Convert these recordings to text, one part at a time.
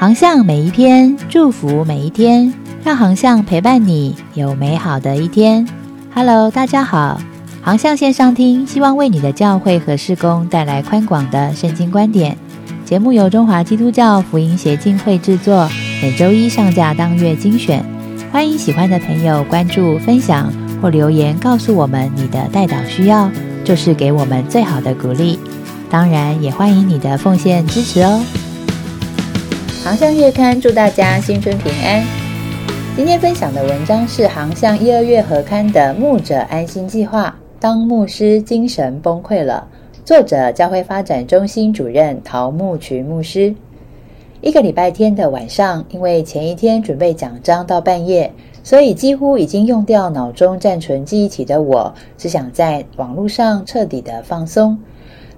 航向每一天，祝福每一天，让航向陪伴你有美好的一天。Hello， 大家好，航向线上听希望为你的教会和事工带来宽广的圣经观点。节目由中华基督教福音协进会制作，每周一上架当月精选。欢迎喜欢的朋友关注、分享或留言告诉我们你的代祷需要，就是给我们最好的鼓励。当然也欢迎你的奉献支持哦。航向月刊祝大家新春平安。今天分享的文章是航向一二月合刊的牧者安心计划，当牧师精神崩溃了，作者教会发展中心主任陶牧群牧师。一个礼拜天的晚上，因为前一天准备讲章到半夜，所以几乎已经用掉脑中暂存记忆体的我，只想在网络上彻底的放松。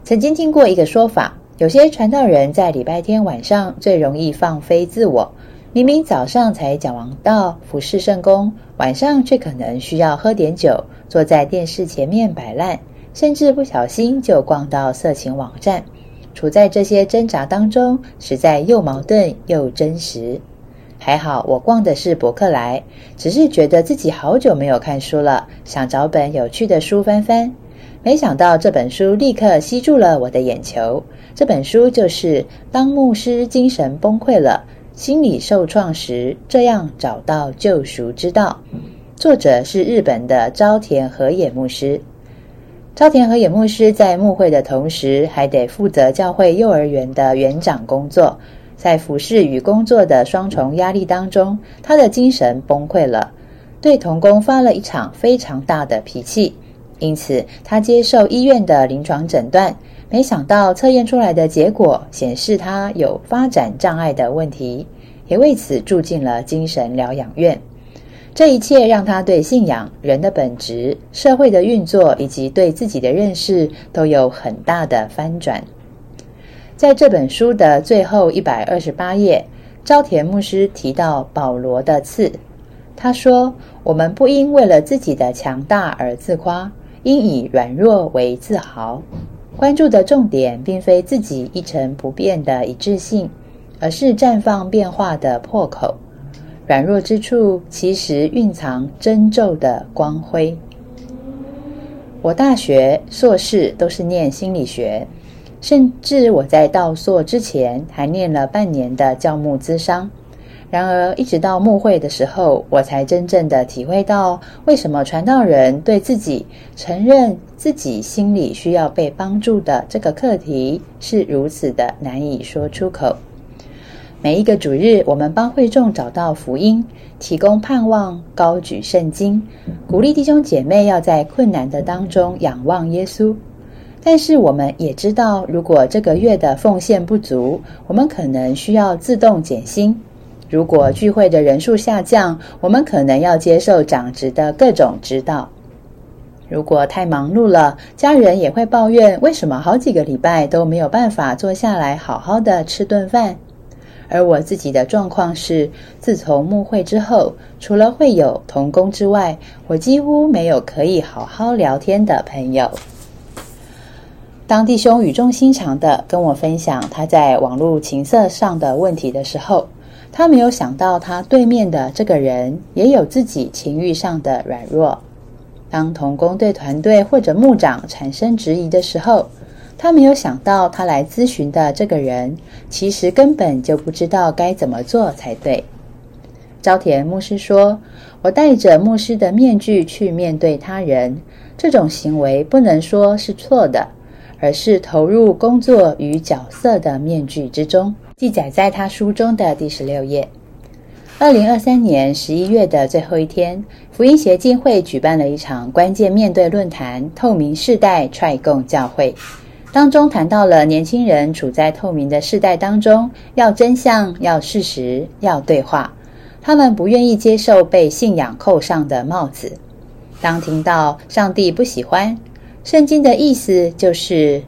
曾经听过一个说法，有些传道人在礼拜天晚上最容易放飞自我，明明早上才讲完道、服侍圣工，晚上却可能需要喝点酒，坐在电视前面摆烂，甚至不小心就逛到色情网站。处在这些挣扎当中，实在又矛盾又真实。还好我逛的是博客来，只是觉得自己好久没有看书了，想找本有趣的书翻翻。没想到这本书立刻吸住了我的眼球，这本书就是《当牧师精神崩溃了，心理受创时，这样找到救赎之道》，作者是日本的朝田和也牧师。朝田和也牧师在牧会的同时，还得负责教会幼儿园的园长工作，在服侍与工作的双重压力当中，他的精神崩溃了，对同工发了一场非常大的脾气。因此他接受医院的临床诊断，没想到测验出来的结果显示他有发展障碍的问题，也为此住进了精神疗养院。这一切让他对信仰、人的本质、社会的运作以及对自己的认识都有很大的翻转。在这本书的最后128页，朝田牧师提到保罗的刺，他说，我们不应为了自己的强大而自夸，应以软弱为自豪。关注的重点并非自己一成不变的一致性，而是绽放变化的破口。软弱之处其实蕴藏珍重的光辉。我大学、硕士都是念心理学，甚至我在到硕之前还念了半年的教牧咨商。然而一直到牧会的时候，我才真正的体会到为什么传道人对自己承认自己心里需要被帮助的这个课题是如此的难以说出口。每一个主日，我们帮会众找到福音，提供盼望，高举圣经，鼓励弟兄姐妹要在困难的当中仰望耶稣。但是我们也知道，如果这个月的奉献不足，我们可能需要自动减薪，如果聚会的人数下降，我们可能要接受长职的各种指导。如果太忙碌了，家人也会抱怨为什么好几个礼拜都没有办法坐下来好好的吃顿饭。而我自己的状况是，自从牧会之后，除了会有同工之外，我几乎没有可以好好聊天的朋友。当弟兄语重心长地跟我分享他在网络情色上的问题的时候，他没有想到他对面的这个人也有自己情欲上的软弱。当同工对团队或者牧长产生质疑的时候，他没有想到他来咨询的这个人其实根本就不知道该怎么做才对。朝田牧师说，我戴着牧师的面具去面对他人，这种行为不能说是错的，而是投入工作与角色的面具之中，记载在他书中的第16页。2023年11月的最后一天，福音协进会举办了一场关键面对论坛，透明世代踹共教会，当中谈到了年轻人处在透明的世代当中，要真相，要事实，要对话，他们不愿意接受被信仰扣上的帽子。当听到上帝不喜欢圣经的意思，就是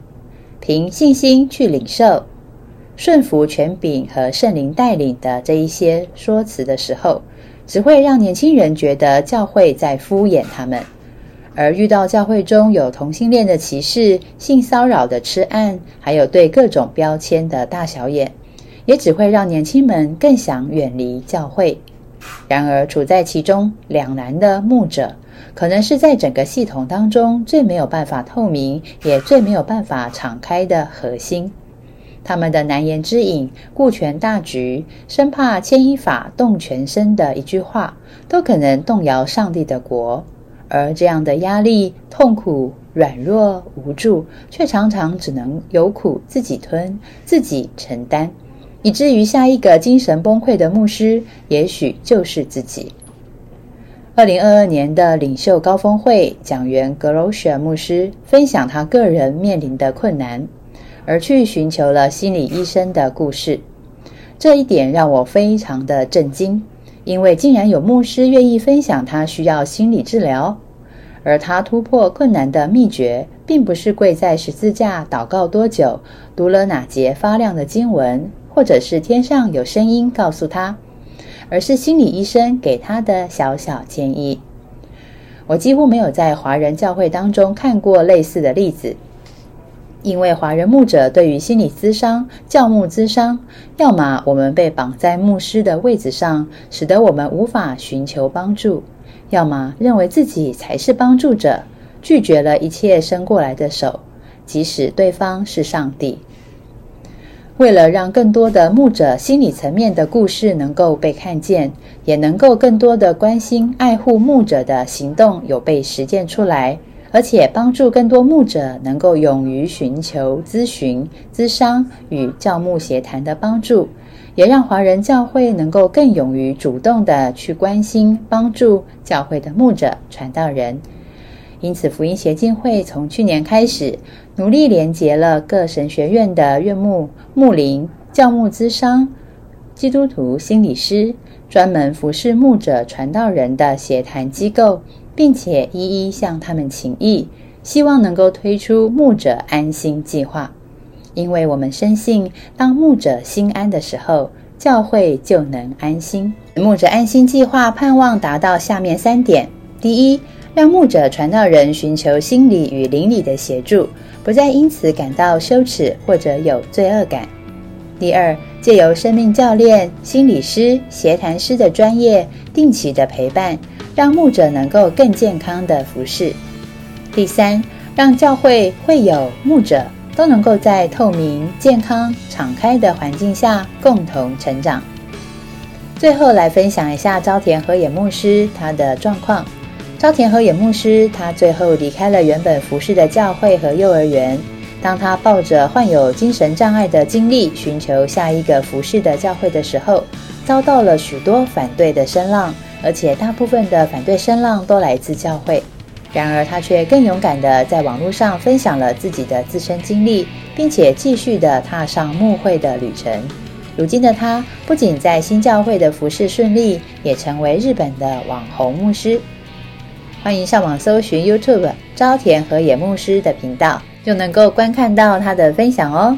凭信心去领受，顺服权柄和圣灵带领的这一些说辞的时候，只会让年轻人觉得教会在敷衍他们。而遇到教会中有同性恋的歧视、性骚扰的痴案，还有对各种标签的大小眼，也只会让年轻们更想远离教会。然而处在其中两难的牧者，可能是在整个系统当中最没有办法透明，也最没有办法敞开的核心。他们的难言之隐，顾全大局，生怕牵一发动全身的一句话，都可能动摇上帝的国。而这样的压力、痛苦、软弱、无助，却常常只能有苦自己吞，自己承担，以至于下一个精神崩溃的牧师，也许就是自己。2022年的领袖高峰会，讲员格罗舍牧师分享他个人面临的困难，而去寻求了心理医生的故事。这一点让我非常的震惊，因为竟然有牧师愿意分享他需要心理治疗。而他突破困难的秘诀，并不是跪在十字架祷告多久，读了哪节发亮的经文，或者是天上有声音告诉他，而是心理医生给他的小小建议。我几乎没有在华人教会当中看过类似的例子，因为华人牧者对于心理咨商、教牧咨商，要么我们被绑在牧师的位置上，使得我们无法寻求帮助，要么认为自己才是帮助者，拒绝了一切伸过来的手，即使对方是上帝。为了让更多的牧者心理层面的故事能够被看见，也能够更多的关心爱护牧者的行动有被实践出来，而且帮助更多牧者能够勇于寻求咨询、咨商与教牧协谈的帮助，也让华人教会能够更勇于主动的去关心、帮助教会的牧者、传道人。因此，福音协进会从去年开始，努力连结了各神学院的院牧、牧灵、教牧咨商、基督徒心理师，专门服侍牧者、传道人的协谈机构，并且一一向他们请益，希望能够推出牧者安心计划。因为我们深信，当牧者心安的时候，教会就能安心。牧者安心计划盼望达到下面3点：第一，让牧者传道人寻求心理与灵理的协助，不再因此感到羞耻或者有罪恶感；第二，借由生命教练、心理师、协谈师的专业定期的陪伴，让牧者能够更健康的服侍；第三，让教会会友、牧者都能够在透明、健康、敞开的环境下共同成长。最后来分享一下朝田和野牧师他的状况。朝田和野牧师他最后离开了原本服侍的教会和幼儿园，当他抱着患有精神障碍的经历寻求下一个服侍的教会的时候，遭到了许多反对的声浪，而且大部分的反对声浪都来自教会。然而他却更勇敢地在网络上分享了自己的自身经历，并且继续地踏上牧会的旅程。如今的他不仅在新教会的服事顺利，也成为日本的网红牧师。欢迎上网搜寻 YouTube 朝田和野牧师的频道，就能够观看到他的分享哦。